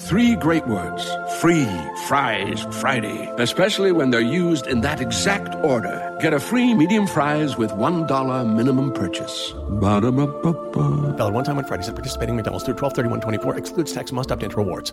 Three great words. Free fries Friday. Especially when they're used in that exact order. Get a free medium fries with $1 minimum purchase. Ba-da-ba-ba-ba. Valid one time on Fridays at participating McDonald's through 12/31/24. Excludes tax. Must opt into rewards.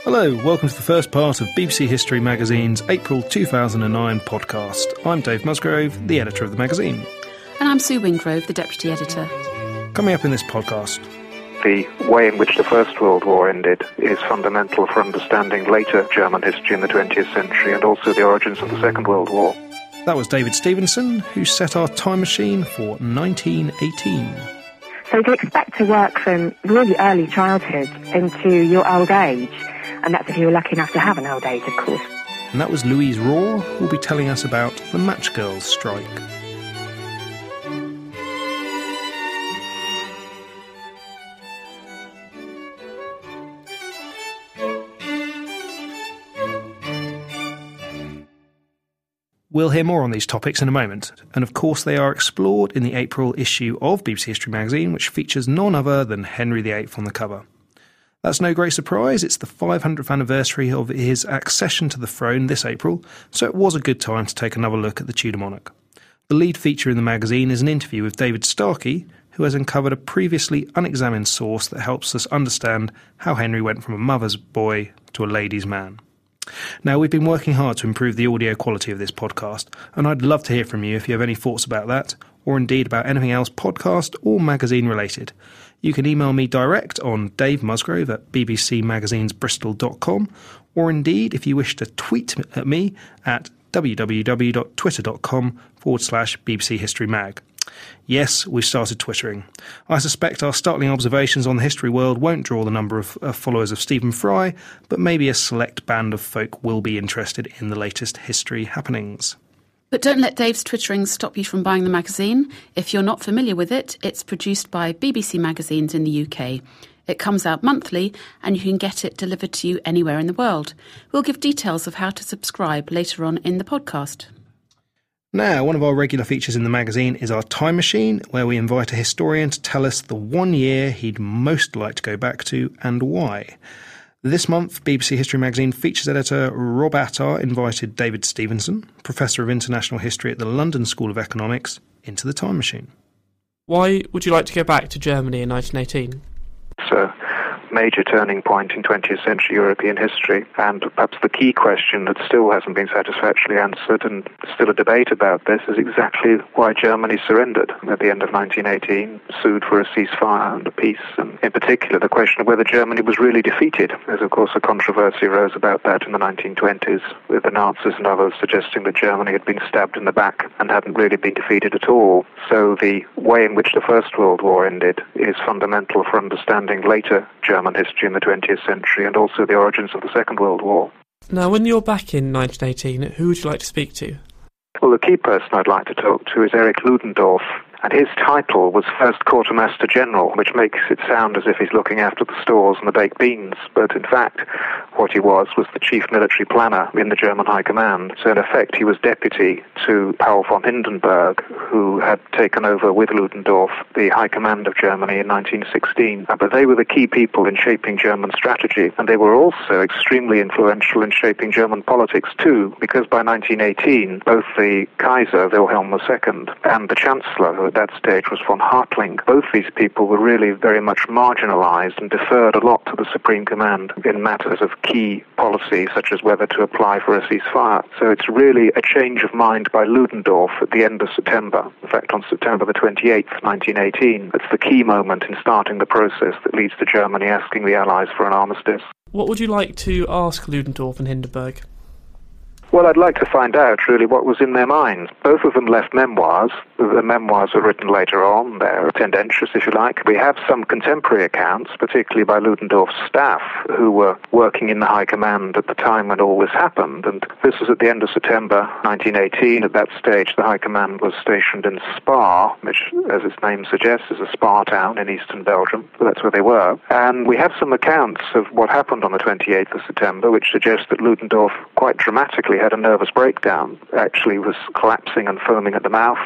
Hello, welcome to the first part of BBC History Magazine's April 2009 podcast. I'm Dave Musgrove, the editor of the magazine. And I'm Sue Wingrove, the deputy editor. Coming up in this podcast... The way in which the First World War ended is fundamental for understanding later German history in the 20th century and also the origins of the Second World War. That was David Stevenson, who set our time machine for 1918. So to expect to work from really early childhood into your old age, and that's if you were lucky enough to have an old age, of course. And that was Louise Raw, who'll be telling us about the Matchgirls strike. We'll hear more on these topics in a moment, and of course they are explored in the April issue of BBC History Magazine, which features none other than Henry VIII on the cover. That's no great surprise, it's the 500th anniversary of his accession to the throne this April, so it was a good time to take another look at the Tudor monarch. The lead feature in the magazine is an interview with David Starkey, who has uncovered a previously unexamined source that helps us understand how Henry went from a mother's boy to a lady's man. Now, we've been working hard to improve the audio quality of this podcast, and I'd love to hear from you if you have any thoughts about that, or indeed about anything else podcast or magazine related. You can email me direct on davemusgrove@bbcmagazinesbristol.com, or indeed if you wish to tweet at me at www.twitter.com/BBC History Mag. Yes, we've started twittering. I suspect our startling observations on the history world won't draw the number of followers of Stephen Fry, but maybe a select band of folk will be interested in the latest history happenings. But don't let Dave's twittering stop you from buying the magazine. If you're not familiar with it, it's produced by BBC Magazines in the UK. It comes out monthly, and you can get it delivered to you anywhere in the world. We'll give details of how to subscribe later on in the podcast. Now, one of our regular features in the magazine is our Time Machine, where we invite a historian to tell us the one year he'd most like to go back to and why. This month, BBC History Magazine features editor Rob Attar invited David Stevenson, Professor of International History at the London School of Economics, into the Time Machine. Why would you like to go back to Germany in 1918? So... major turning point in 20th century European history, and perhaps the key question that still hasn't been satisfactorily answered, and still a debate about this, is exactly why Germany surrendered at the end of 1918, sued for a ceasefire and a peace, and in particular the question of whether Germany was really defeated, as of course a controversy arose about that in the 1920s, with the Nazis and others suggesting that Germany had been stabbed in the back and hadn't really been defeated at all. So the way in which the First World War ended is fundamental for understanding later German history in the 20th century and also the origins of the Second World War. Now, when you're back in 1918, who would you like to speak to? Well, the key person I'd like to talk to is Erich Ludendorff, and his title was First Quartermaster General, which makes it sound as if he's looking after the stores and the baked beans, but in fact what he was the chief military planner in the German High Command. So in effect he was deputy to Paul von Hindenburg, who had taken over with Ludendorff the High Command of Germany in 1916. But they were the key people in shaping German strategy, and they were also extremely influential in shaping German politics too, because by 1918 both the Kaiser Wilhelm II and the Chancellor, who at that stage was von Hartling, both these people were really very much marginalized and deferred a lot to the Supreme Command in matters of key policy, such as whether to apply for a ceasefire. So it's really a change of mind by Ludendorff at the end of September, in fact on September the 28th, 1918. It's the key moment in starting the process that leads to Germany asking the Allies for an armistice. What would you like to ask Ludendorff and Hindenburg? Well, I'd like to find out, really, what was in their minds. Both of them left memoirs. The memoirs were written later on. They're tendentious, if you like. We have some contemporary accounts, particularly by Ludendorff's staff, who were working in the High Command at the time when all this happened. And this was at the end of September 1918. At that stage, the High Command was stationed in Spa, which, as its name suggests, is a spa town in eastern Belgium. So that's where they were. And we have some accounts of what happened on the 28th of September, which suggests that Ludendorff quite dramatically had a nervous breakdown, actually was collapsing and foaming at the mouth,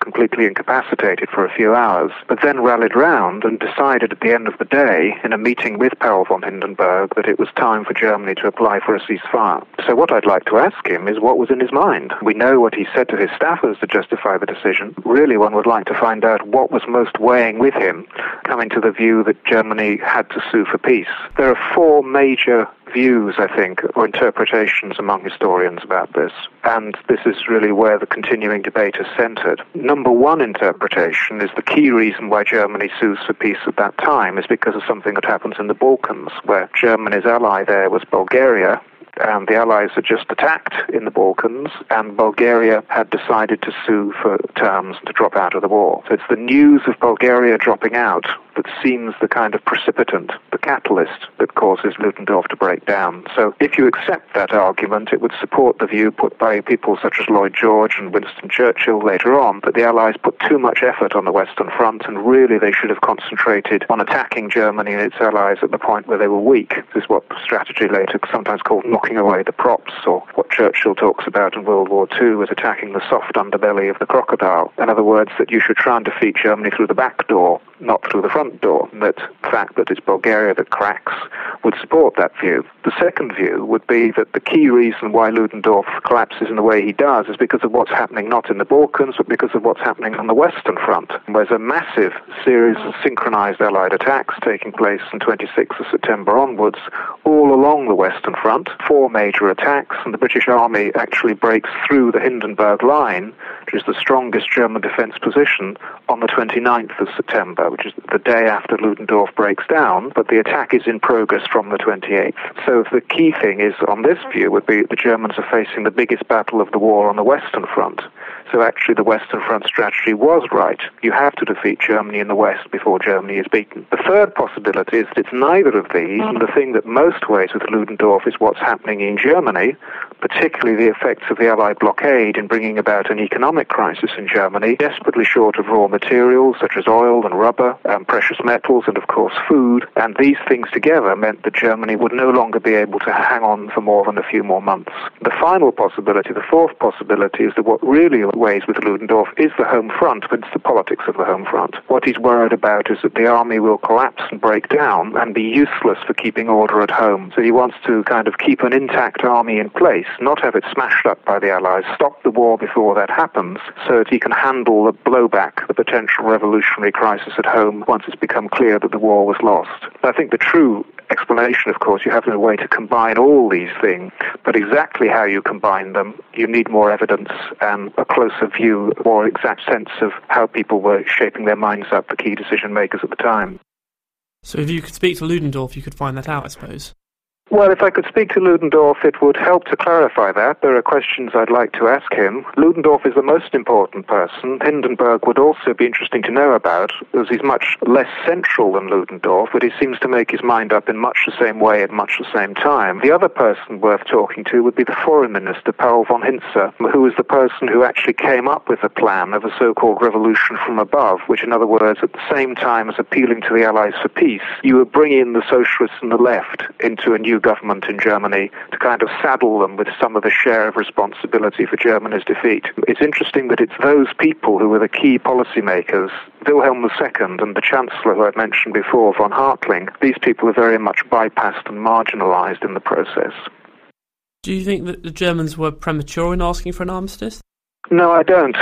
completely incapacitated for a few hours, but then rallied round and decided at the end of the day, in a meeting with Paul von Hindenburg, that it was time for Germany to apply for a ceasefire. So what I'd like to ask him is what was in his mind. We know what he said to his staffers to justify the decision. Really, one would like to find out what was most weighing with him, coming to the view that Germany had to sue for peace. There are four major views, I think, or interpretations among historians about this, and this is really where the continuing debate is centered. Number one interpretation is the key reason why Germany sues for peace at that time is because of something that happens in the Balkans, where Germany's ally there was Bulgaria, and the Allies had just attacked in the Balkans, and Bulgaria had decided to sue for terms to drop out of the war. So it's the news of Bulgaria dropping out that seems the kind of precipitant, the catalyst, that causes Ludendorff to break down. So if you accept that argument, it would support the view put by people such as Lloyd George and Winston Churchill later on, that the Allies put too much effort on the Western Front, and really they should have concentrated on attacking Germany and its allies at the point where they were weak. This is what strategy later sometimes called knocking away the props, or what Churchill talks about in World War II was attacking the soft underbelly of the crocodile. In other words, that you should try and defeat Germany through the back door, not through the front door. And that the fact that it's Bulgaria that cracks would support that view. The second view would be that the key reason why Ludendorff collapses in the way he does is because of what's happening not in the Balkans, but because of what's happening on the Western Front. There's a massive series of synchronized Allied attacks taking place from 26th of September onwards, all along the Western Front. Four major attacks, and the British Army actually breaks through the Hindenburg line, which is the strongest German defense position, on the 29th of September, which is the day after Ludendorff breaks down, but the attack is in progress from the 28th. So the key thing is, on this view, would be the Germans are facing the biggest battle of the war on the Western Front. So actually the Western Front strategy was right. You have to defeat Germany in the West before Germany is beaten. The third possibility is that it's neither of these, and the thing that most weighs with Ludendorff is what's happening in Germany, particularly the effects of the Allied blockade in bringing about an economic crisis in Germany, desperately short of raw materials such as oil and rubber and precious metals and, of course, food. And these things together meant that Germany would no longer be able to hang on for more than a few more months. The final possibility, the fourth possibility, is that what really weighs with Ludendorff is the home front, but it's the politics of the home front. What he's worried about is that the army will collapse and break down and be useless for keeping order at home. So he wants to kind of keep an intact army in place, not have it smashed up by the Allies, stop the war before that happens, so that he can handle the blowback, the potential revolutionary crisis at home, once it's become clear that the war was lost. I think the true explanation, of course, you have no way to combine all these things, but exactly how you combine them, you need more evidence and a closer view, more exact sense of how people were shaping their minds up, the key decision makers at the time. So if you could speak to Ludendorff, you could find that out, I suppose. Well, if I could speak to Ludendorff, it would help to clarify that. There are questions I'd like to ask him. Ludendorff is the most important person. Hindenburg would also be interesting to know about, as he's much less central than Ludendorff, but he seems to make his mind up in much the same way at much the same time. The other person worth talking to would be the Foreign Minister, Paul von Hintze, who was the person who actually came up with the plan of a so-called revolution from above, which, in other words, at the same time as appealing to the Allies for peace, you would bring in the socialists and the left into a new government in Germany to kind of saddle them with some of the share of responsibility for Germany's defeat. It's interesting that it's those people who were the key policymakers, Wilhelm II and the Chancellor who I've mentioned before, von Hartling. These people are very much bypassed and marginalised in the process. Do you think that the Germans were premature in asking for an armistice? No, I don't,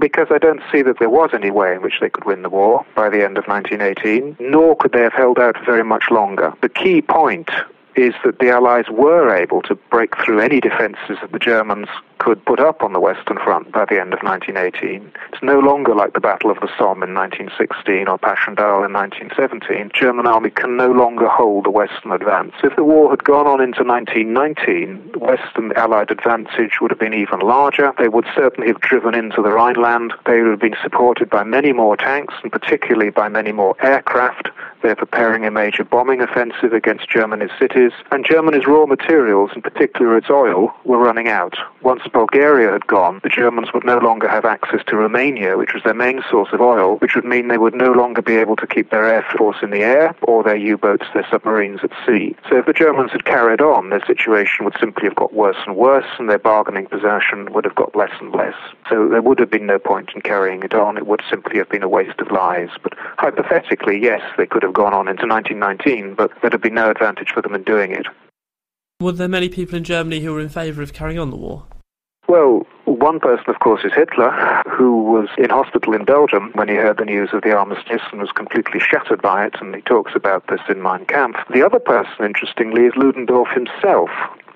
because I don't see that there was any way in which they could win the war by the end of 1918, nor could they have held out very much longer. The key point is that the Allies were able to break through any defences that the Germans could put up on the Western Front by the end of 1918. It's no longer like the Battle of the Somme in 1916 or Passchendaele in 1917. The German army can no longer hold the Western advance. If the war had gone on into 1919, the Western Allied advantage would have been even larger. They would certainly have driven into the Rhineland. They would have been supported by many more tanks and particularly by many more aircraft. They're preparing a major bombing offensive against Germany's cities, and Germany's raw materials, in particular its oil, were running out. Once Bulgaria had gone, the Germans would no longer have access to Romania, which was their main source of oil, which would mean they would no longer be able to keep their air force in the air or their U-boats, their submarines at sea. So if the Germans had carried on, their situation would simply have got worse and worse, and their bargaining position would have got less and less. So there would have been no point in carrying it on. It would simply have been a waste of lives. But hypothetically, yes, they could have gone on into 1919, but there'd be no advantage for them in doing it. Were there many people in Germany who were in favour of carrying on the war? Well, one person, of course, is Hitler, who was in hospital in Belgium when he heard the news of the armistice and was completely shattered by it, and he talks about this in Mein Kampf. The other person, interestingly, is Ludendorff himself,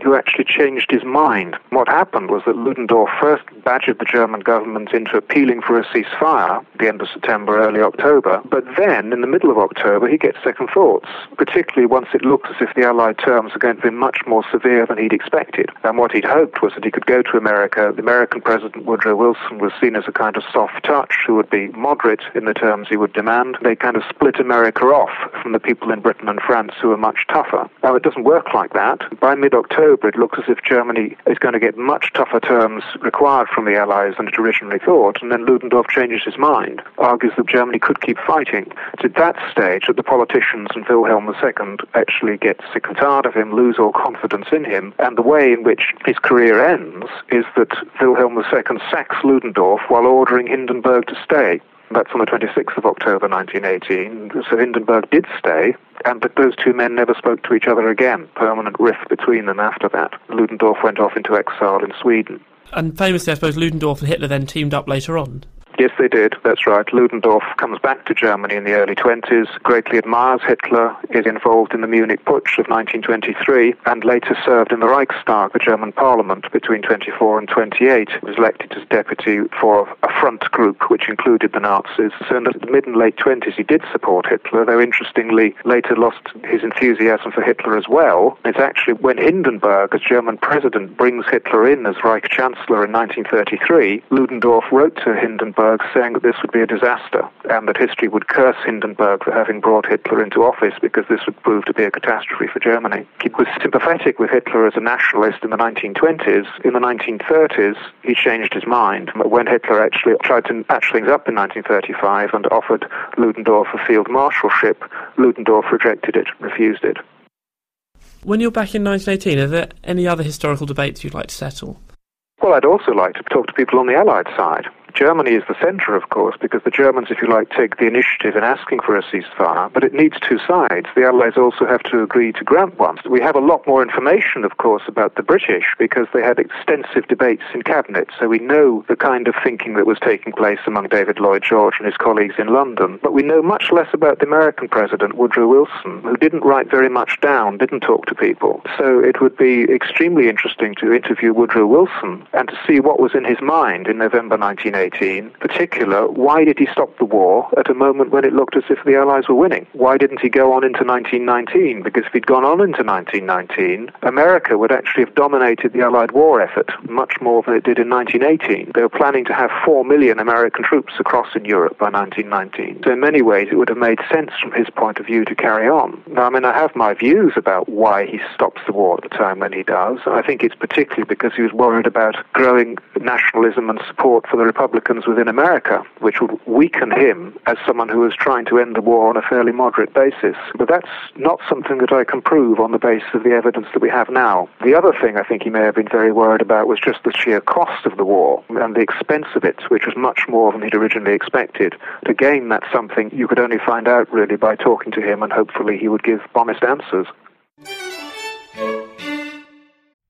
who actually changed his mind. What happened was that Ludendorff first badgered the German government into appealing for a ceasefire at the end of September, early October, but then, in the middle of October, he gets second thoughts, particularly once it looks as if the Allied terms are going to be much more severe than he'd expected. And what he'd hoped was that he could go to America. The American President Woodrow Wilson was seen as a kind of soft touch who would be moderate in the terms he would demand. They kind of split America off from the people in Britain and France who were much tougher. Now, it doesn't work like that. By mid-October, it looks as if Germany is going to get much tougher terms required from the Allies than it originally thought, and then Ludendorff changes his mind, argues that Germany could keep fighting. It's at that stage that the politicians and Wilhelm II actually get sick and tired of him, lose all confidence in him, and the way in which his career ends is that Wilhelm II sacks Ludendorff while ordering Hindenburg to stay. That's on the 26th of October 1918, so Hindenburg did stay, but those two men never spoke to each other again. Permanent rift between them after that. Ludendorff went off into exile in Sweden. And famously, I suppose, Ludendorff and Hitler then teamed up later on. Yes, they did. That's right. Ludendorff comes back to Germany in the early 20s, greatly admires Hitler, is involved in the Munich Putsch of 1923, and later served in the Reichstag, the German parliament, between 24 and 28. He was elected as deputy for a front group, which included the Nazis. So in the mid and late 20s, he did support Hitler, though interestingly, later lost his enthusiasm for Hitler as well. It's actually when Hindenburg, as German president, brings Hitler in as Reich Chancellor in 1933, Ludendorff wrote to Hindenburg saying that this would be a disaster and that history would curse Hindenburg for having brought Hitler into office because this would prove to be a catastrophe for Germany. He was sympathetic with Hitler as a nationalist in the 1920s. In the 1930s, he changed his mind when Hitler actually tried to patch things up in 1935 and offered Ludendorff a field marshalship. Ludendorff rejected it, refused it. When you're back in 1918, are there any other historical debates you'd like to settle? Well, I'd also like to talk to people on the Allied side. Germany is the centre, of course, because the Germans, if you like, take the initiative in asking for a ceasefire, but it needs two sides. The Allies also have to agree to grant one. We have a lot more information, of course, about the British because they had extensive debates in cabinet, so we know the kind of thinking that was taking place among David Lloyd George and his colleagues in London, but we know much less about the American president, Woodrow Wilson, who didn't write very much down, didn't talk to people. So it would be extremely interesting to interview Woodrow Wilson and to see what was in his mind in November 1980. 18, in particular, why did he stop the war at a moment when it looked as if the Allies were winning? Why didn't he go on into 1919? Because if he'd gone on into 1919, America would actually have dominated the Allied war effort much more than it did in 1918. They were planning to have 4 million American troops across in Europe by 1919. So in many ways, it would have made sense from his point of view to carry on. Now, I mean, I have my views about why he stops the war at the time when he does, and I think it's particularly because he was worried about growing nationalism and support for the Republicans within America, which would weaken him as someone who was trying to end the war on a fairly moderate basis. But that's not something that I can prove on the basis of the evidence that we have now. The other thing I think he may have been very worried about was just the sheer cost of the war and the expense of it, which was much more than he'd originally expected. But again, that's something you could only find out really by talking to him, and hopefully he would give honest answers.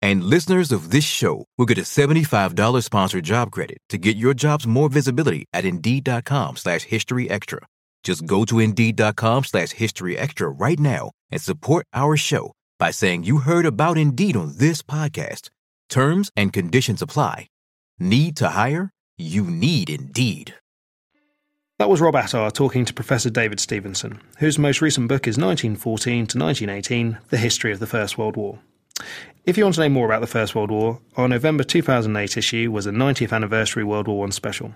And listeners of this show will get a $75 sponsored job credit to get your jobs more visibility at Indeed.com/History Extra. Just go to Indeed.com/History Extra right now and support our show by saying you heard about Indeed on this podcast. Terms and conditions apply. Need to hire? You need Indeed. That was Rob Attar talking to Professor David Stevenson, whose most recent book is 1914 to 1918, The History of the First World War. If you want to know more about the First World War, our November 2008 issue was a 90th anniversary World War I special.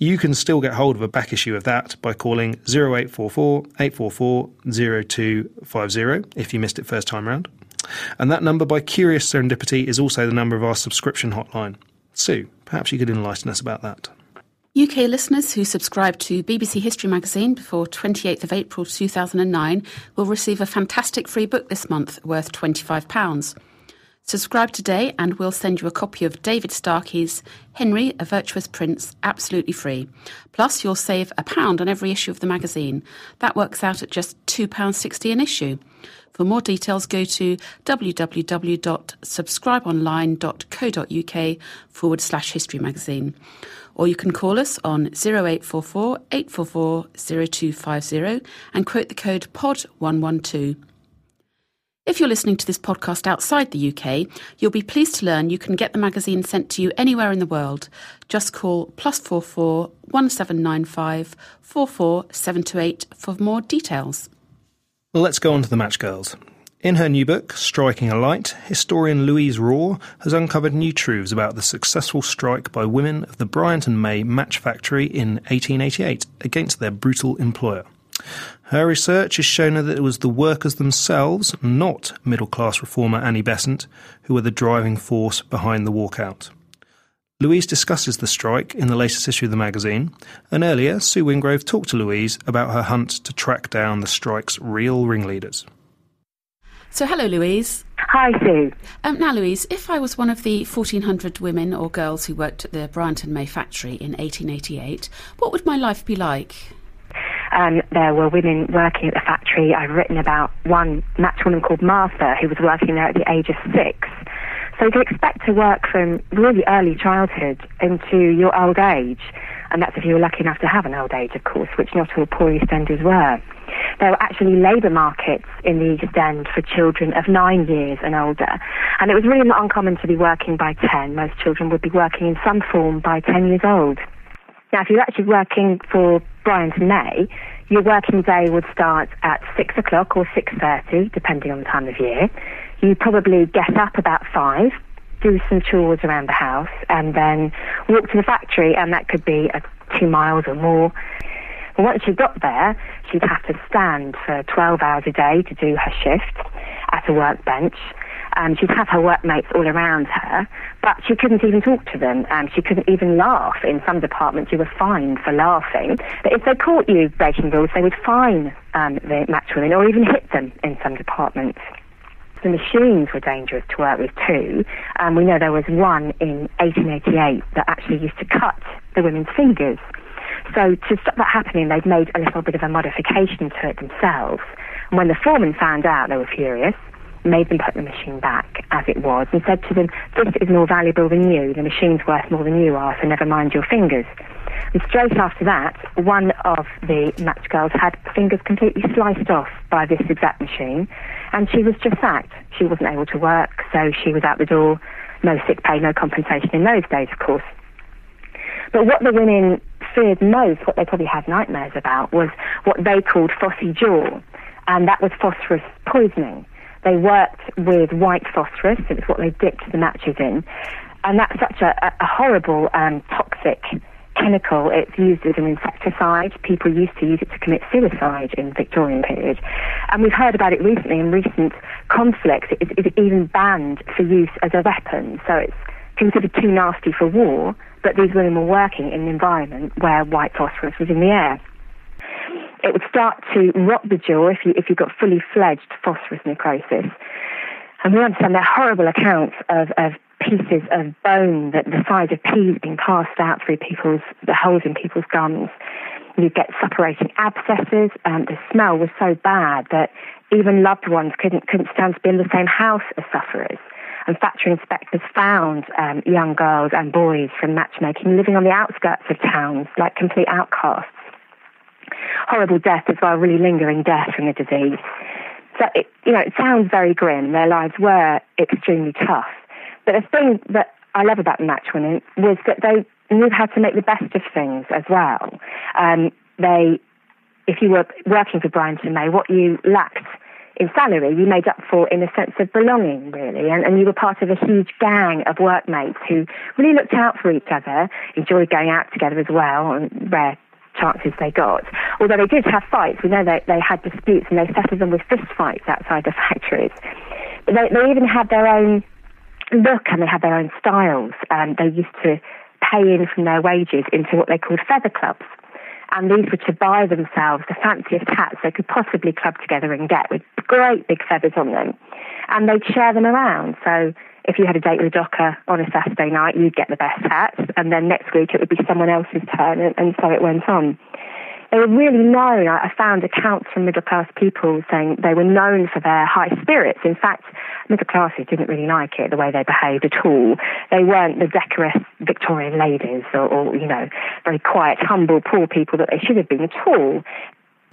You can still get hold of a back issue of that by calling 0844 844 0250 if you missed it first time round. And that number, by curious serendipity, is also the number of our subscription hotline. Sue, perhaps you could enlighten us about that. UK listeners who subscribe to BBC History Magazine before 28th of April 2009 will receive a fantastic free book this month worth £25. Subscribe today and we'll send you a copy of David Starkey's Henry, a Virtuous Prince, absolutely free. Plus, you'll save £1 on every issue of the magazine. That works out at just £2.60 an issue. For more details, go to www.subscribeonline.co.uk/History Magazine. Or you can call us on 0844 844 0250 and quote the code POD112. If you're listening to this podcast outside the UK, you'll be pleased to learn you can get the magazine sent to you anywhere in the world. Just call +44 1795 44728 for more details. Well, let's go on to the Matchgirls. In her new book, Striking a Light, historian Louise Raw has uncovered new truths about the successful strike by women of the Bryant and May match factory in 1888 against their brutal employer. Her research has shown her that it was the workers themselves, not middle-class reformer Annie Besant, who were the driving force behind the walkout. Louise discusses the strike in the latest issue of the magazine, and earlier Sue Wingrove talked to Louise about her hunt to track down the strike's real ringleaders. So, hello, Louise. Hi, Sue. Now, Louise, if I was one of the 1,400 women or girls who worked at the Bryant and May factory in 1888, what would my life be like? There were women working at the factory. I've written about one matchwoman called Martha, who was working there at the age of 6. So you can expect to work from really early childhood into your old age. And that's if you were lucky enough to have an old age, of course, which not all poor EastEnders were. there were actually labour markets in the East End for children of 9 years and older. And it was really not uncommon to be working by 10. Most children would be working in some form by 10 years old. Now, if you're actually working for Bryant and May, your working day would start at 6 o'clock or 6:30, depending on the time of year. You probably get up about 5, do some chores around the house, and then walk to the factory, and that could be 2 miles or more. And once you got there, she'd have to stand for 12 hours a day to do her shift at a workbench. She'd have her workmates all around her, but she couldn't even talk to them. She couldn't even laugh. In some departments, you were fined for laughing. But if they caught you breaking rules, they would fine the matchwomen or even hit them in some departments. The machines were dangerous to work with too. We know there was one in 1888 that actually used to cut the women's fingers. So to stop that happening, they'd made a little bit of a modification to it themselves. And when the foreman found out, they were furious, made them put the machine back as it was, and said to them, "This is more valuable than you. The machine's worth more than you are, so never mind your fingers." And straight after that, one of the match girls had fingers completely sliced off by this exact machine, and she was just sacked. She wasn't able to work, so she was out the door. No sick pay, no compensation in those days, of course. But what the women feared most, what they probably had nightmares about, was what they called phossy jaw, and that was phosphorus poisoning. They worked with white phosphorus, so it's what they dipped the matches in, and that's such a horrible toxic chemical. It's used as an insecticide. People used to use it to commit suicide in the Victorian period, and we've heard about it recently in recent conflicts. It's even banned for use as a weapon, so it's considered too nasty for war. But these women were working in an environment where white phosphorus was in the air. It would start to rot the jaw if you got fully fledged phosphorus necrosis. And we understand there are horrible accounts of pieces of bone, that the size of peas being passed out through the holes in people's gums. You get separating abscesses, and the smell was so bad that even loved ones couldn't stand to be in the same house as sufferers. And factory inspectors found young girls and boys from matchmaking living on the outskirts of towns like complete outcasts. Horrible death as well, really lingering death from the disease. So, it sounds very grim. Their lives were extremely tough. But the thing that I love about the matchwomen was that they knew how to make the best of things as well. If you were working for Bryant and May, what you lacked in salary, you made up for in a sense of belonging, really, and you were part of a huge gang of workmates who really looked out for each other, enjoyed going out together as well, and rare chances they got. Although they did have fights, we know they had disputes, and they settled them with fist fights outside the factories. But they even had their own look, and they had their own styles. They used to pay in from their wages into what they called feather clubs. And these were to buy themselves the fanciest hats they could possibly club together and get, with great big feathers on them. And they'd share them around. So if you had a date with a docker on a Saturday night, you'd get the best hats. And then next week it would be someone else's turn, and so it went on. They were really known. I found accounts from middle-class people saying they were known for their high spirits. In fact, middle classes didn't really like it, the way they behaved at all. They weren't the decorous Victorian ladies or very quiet, humble, poor people that they should have been at all.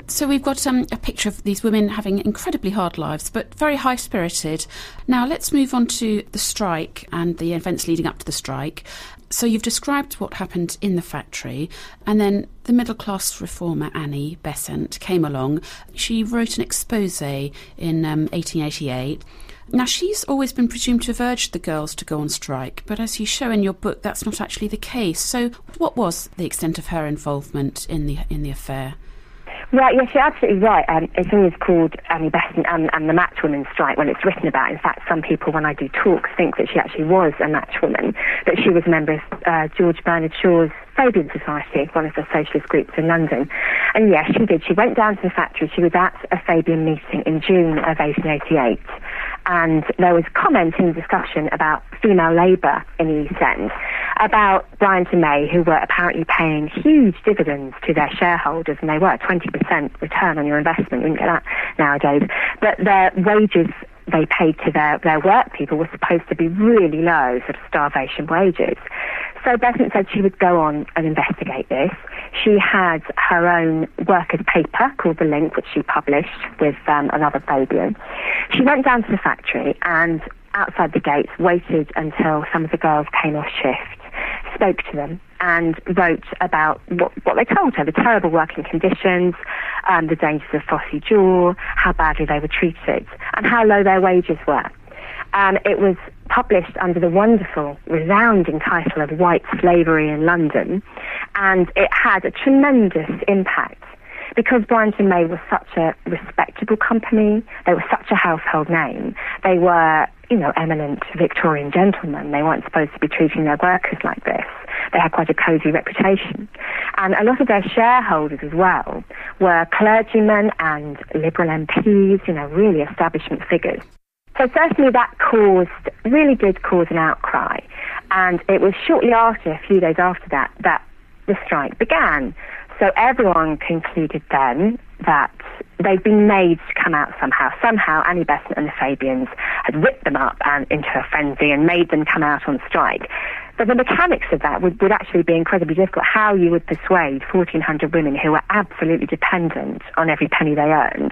So we've got a picture of these women having incredibly hard lives, but very high-spirited. Now let's move on to the strike and the events leading up to the strike. So you've described what happened in the factory, and then the middle-class reformer Annie Besant came along. She wrote an exposé in 1888. Now, she's always been presumed to have urged the girls to go on strike, but as you show in your book, that's not actually the case. So what was the extent of her involvement in the affair? Right, yes, you're absolutely right. It's always called Annie Besant and the matchwomen strike when it's written about. In fact, some people, when I do talks, think that she actually was a matchwoman, that she was a member of George Bernard Shaw's Fabian Society, one of the socialist groups in London. And yes, she did. She went down to the factory. She was at a Fabian meeting in June of 1888, and there was comment and discussion about female labour in the East End, about Bryant and May, who were apparently paying huge dividends to their shareholders, and they were 20% return on your investment. You wouldn't get that nowadays. But their wages they paid to their work people were supposed to be really low, sort of starvation wages. So Besant said she would go on and investigate this. She had her own work and paper called The Link, which she published with another Fabian. She went down to the factory and outside the gates waited until some of the girls came off shift, spoke to them and wrote about what they told her, the terrible working conditions, the dangers of Fosse Jaw, how badly they were treated and how low their wages were. It was published under the wonderful, resounding title of White Slavery in London, and it had a tremendous impact because Bryant and May was such a respectable company, they were such a household name, they were, you know, eminent Victorian gentlemen, they weren't supposed to be treating their workers like this. They had quite a cosy reputation. And a lot of their shareholders as well were clergymen and Liberal MPs, you know, really establishment figures. So certainly that really did cause an outcry. And it was shortly after, a few days after that, that the strike began. So everyone concluded then that they'd been made to come out somehow. Somehow Annie Besant and the Fabians had whipped them up and into a frenzy and made them come out on strike. But the mechanics of that would actually be incredibly difficult, how you would persuade 1,400 women who were absolutely dependent on every penny they earned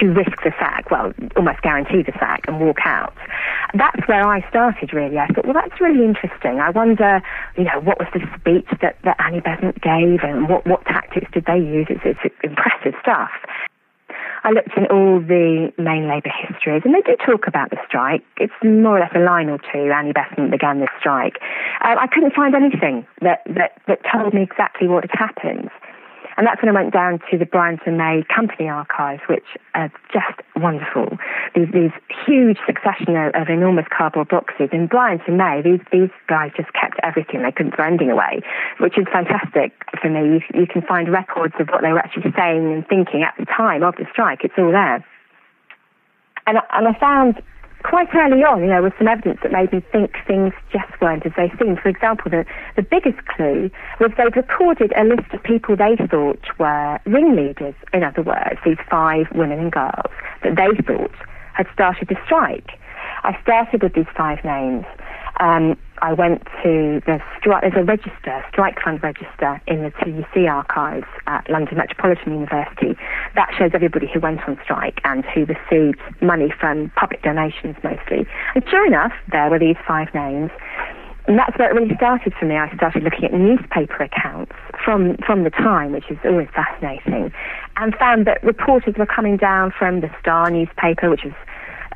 to risk the sack, well, almost guarantee the sack and walk out. That's where I started, really. I thought, well, that's really interesting. I wonder, you know, what was the speech that Annie Besant gave and what tactics did they use? It's impressive stuff. I looked in all the main Labour histories, and they do talk about the strike. It's more or less a line or two, Annie Besant began the strike. I couldn't find anything that told me exactly what had happened. And that's when I went down to the Bryant and May Company archives, which are just wonderful. These huge succession of enormous cardboard boxes. In Bryant and May, these guys just kept everything. They couldn't throw anything away, which is fantastic for me. You can find records of what they were actually saying and thinking at the time of the strike. It's all there. And I found quite early on, you know, with some evidence that made me think things just weren't as they seemed. For example, the biggest clue was they'd recorded a list of people they thought were ringleaders, in other words, these 5 women and girls that they thought had started the strike. I started with these 5 names. I went to there's a register, strike fund register, in the TUC archives at London Metropolitan University. That shows everybody who went on strike and who received money from public donations mostly. And sure enough, there were these 5 names. And that's where it really started for me. I started looking at newspaper accounts from the time, which is always fascinating, and found that reporters were coming down from the Star newspaper, which was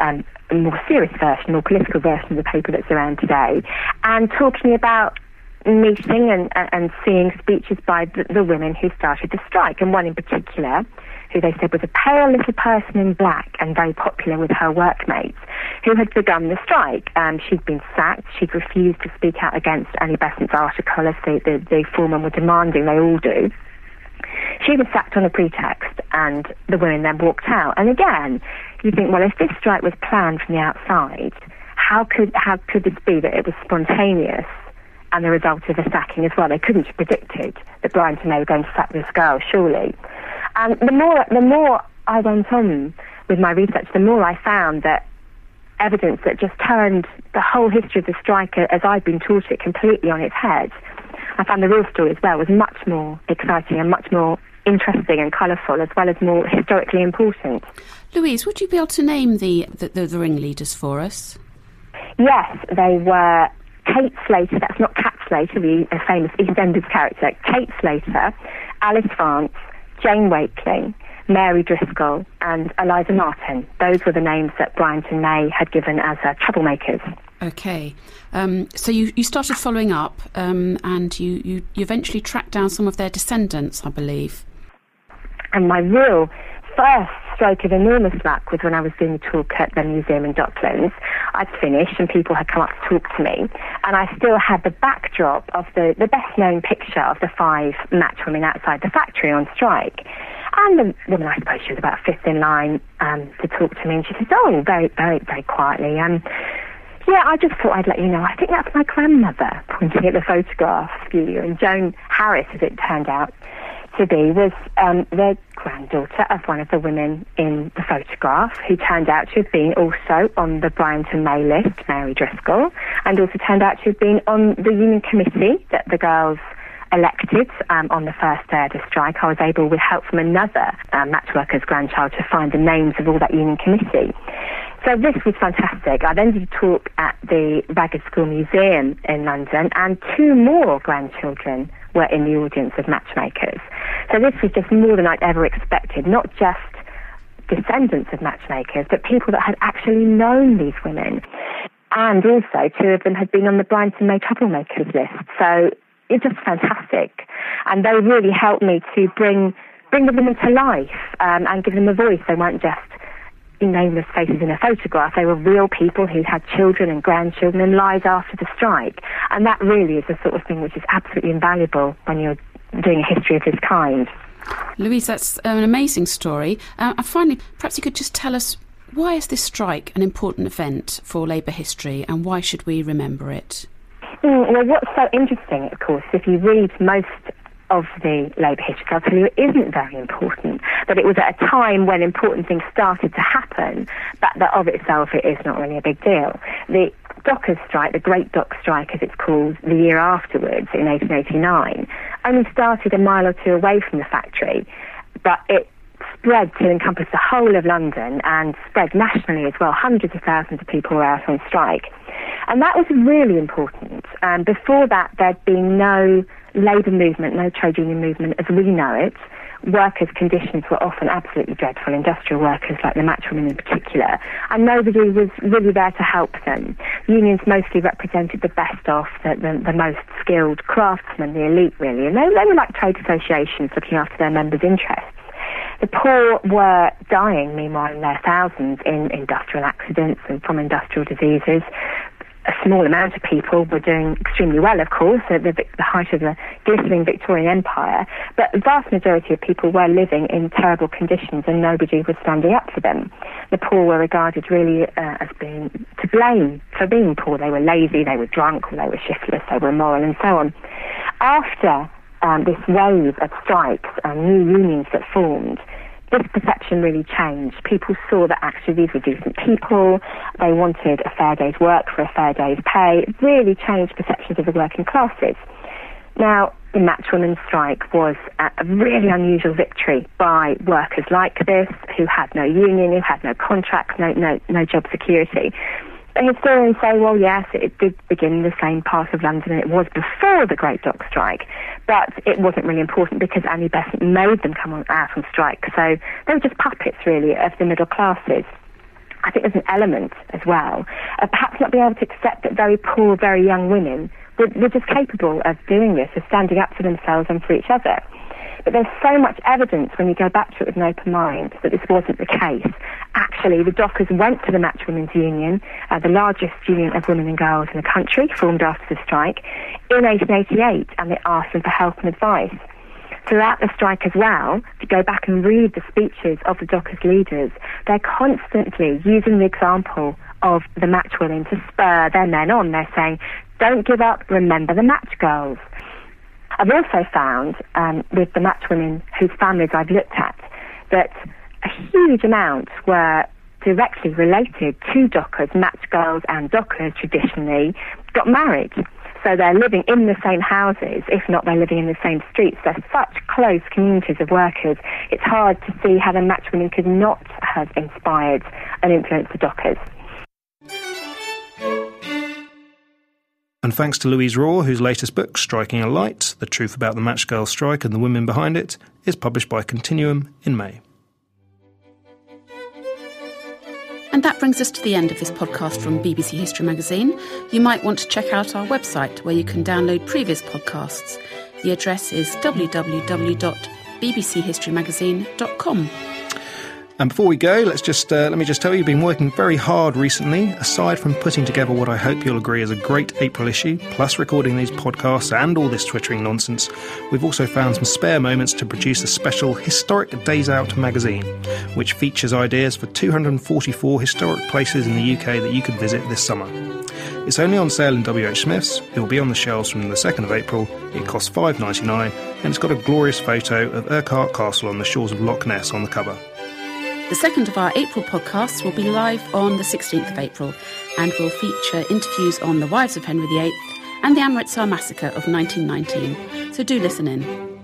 a more serious version, more political version of the paper that's around today, and talking about meeting and seeing speeches by the women who started the strike, and one in particular who they said was a pale little person in black and very popular with her workmates who had begun the strike. She'd been sacked, she'd refused to speak out against Annie Besant's article as the foremen were demanding they all do. She was sacked on a pretext, and the women then walked out. And again, you think, well, if this strike was planned from the outside, how could this be that it was spontaneous and the result of a sacking as well? They couldn't have predicted that Bryant and May were going to sack this girl, surely. And the more I went on with my research, the more I found that evidence that just turned the whole history of the strike, as I've been taught it, completely on its head. I found the real story as well was much more exciting and much more interesting and colourful, as well as more historically important. Louise, would you be able to name the ringleaders for us? Yes, they were Kate Slater, that's not Cat Slater, the famous EastEnders character, Kate Slater, Alice Vance, Jane Wakeling, Mary Driscoll and Eliza Martin. Those were the names that Bryant and May had given as troublemakers. Okay. So you started following up and you eventually tracked down some of their descendants, I believe. And my real first stroke of enormous luck was when I was doing a talk at the museum in Docklands. I'd finished and people had come up to talk to me, and I still had the backdrop of the best-known picture of the 5 match women outside the factory on strike. And the woman, I suppose she was about fifth in line to talk to me, and she said, oh, very, very, very quietly, yeah, I just thought I'd let you know, I think that's my grandmother, pointing at the photograph of you. And Joan Harris, as it turned out to be, was the granddaughter of one of the women in the photograph, who turned out to have been also on the Bryant and May list, Mary Driscoll, and also turned out to have been on the Union Committee that the girls elected on the first day of the strike, I was able, with help from another matchworker's grandchild, to find the names of all that union committee. So this was fantastic. I then did a talk at the Ragged School Museum in London, and two more grandchildren were in the audience of matchmakers. So this was just more than I'd ever expected, not just descendants of matchmakers, but people that had actually known these women. And also, two of them had been on the Bryant and May troublemakers list. So it's just fantastic. And they really helped me to bring the women to life and give them a voice. They weren't just nameless faces in a photograph. They were real people who had children and grandchildren and lives after the strike. And that really is the sort of thing which is absolutely invaluable when you're doing a history of this kind. Louise, that's an amazing story. And finally, perhaps you could just tell us, why is this strike an important event for Labour history, and why should we remember it? Well, what's so interesting, of course, if you read most of the Labour history, I'll tell you it isn't very important, but it was at a time when important things started to happen, but that of itself it is not really a big deal. The Dockers' strike, the Great Dock Strike as it's called, the year afterwards in 1889, only started a mile or two away from the factory, but it spread to encompass the whole of London and spread nationally as well. Hundreds of thousands of people were out on strike. And that was really important. Before that, there'd been no labour movement, no trade union movement as we know it. Workers' conditions were often absolutely dreadful, industrial workers like the matchwomen in particular, and nobody was really there to help them. Unions mostly represented the best of, the most skilled craftsmen, the elite really, and they were like trade associations looking after their members' interests. The poor were dying, meanwhile, in their thousands in industrial accidents and from industrial diseases. A small amount of people were doing extremely well, of course, at the height of the glittering Victorian Empire, but the vast majority of people were living in terrible conditions and nobody was standing up for them. The poor were regarded really as being to blame for being poor. They were lazy, they were drunk, they were shiftless, they were immoral, and so on. After this wave of strikes and new unions that formed, this perception really changed. People saw that actually these were decent people, they wanted a fair day's work for a fair day's pay. It really changed perceptions of the working classes. Now, the matchwomen's strike was a really unusual victory by workers like this, who had no union, who had no contracts, no job security. Historians say, well, yes, it did begin in the same part of London and it was before the Great Dock Strike, but it wasn't really important because Annie Besant made them come out on strike. So they were just puppets, really, of the middle classes. I think there's an element as well of perhaps not being able to accept that very poor, very young women were just capable of doing this, of standing up for themselves and for each other. But there's so much evidence when you go back to it with an open mind that this wasn't the case. Actually, the Dockers went to the Matchwomen's Union, the largest union of women and girls in the country, formed after the strike, in 1888, and they asked them for help and advice. Throughout the strike as well, to go back and read the speeches of the Dockers leaders, they're constantly using the example of the matchwomen to spur their men on. They're saying, don't give up, remember the matchgirls. I've also found with the matchwomen whose families I've looked at that a huge amount were directly related to dockers. Matchgirls and dockers traditionally got married. So they're living in the same houses, if not they're living in the same streets. They're such close communities of workers. It's hard to see how the matchwomen could not have inspired and influenced the dockers. And thanks to Louise Raw, whose latest book, Striking a Light, The Truth About the Matchgirls Strike and the Women Behind It, is published by Continuum in May. And that brings us to the end of this podcast from BBC History Magazine. You might want to check out our website, where you can download previous podcasts. The address is www.bbchistorymagazine.com. And before we go, let me just tell you, you've been working very hard recently, aside from putting together what I hope you'll agree is a great April issue, plus recording these podcasts and all this twittering nonsense. We've also found some spare moments to produce a special Historic Days Out magazine, which features ideas for 244 historic places in the UK that you could visit this summer. It's only on sale in WH Smith's. It will be on the shelves from the 2nd of April. It costs $5.99, and it's got a glorious photo of Urquhart Castle on the shores of Loch Ness on the cover. The second of our April podcasts will be live on the 16th of April and will feature interviews on the wives of Henry VIII and the Amritsar massacre of 1919. So do listen in.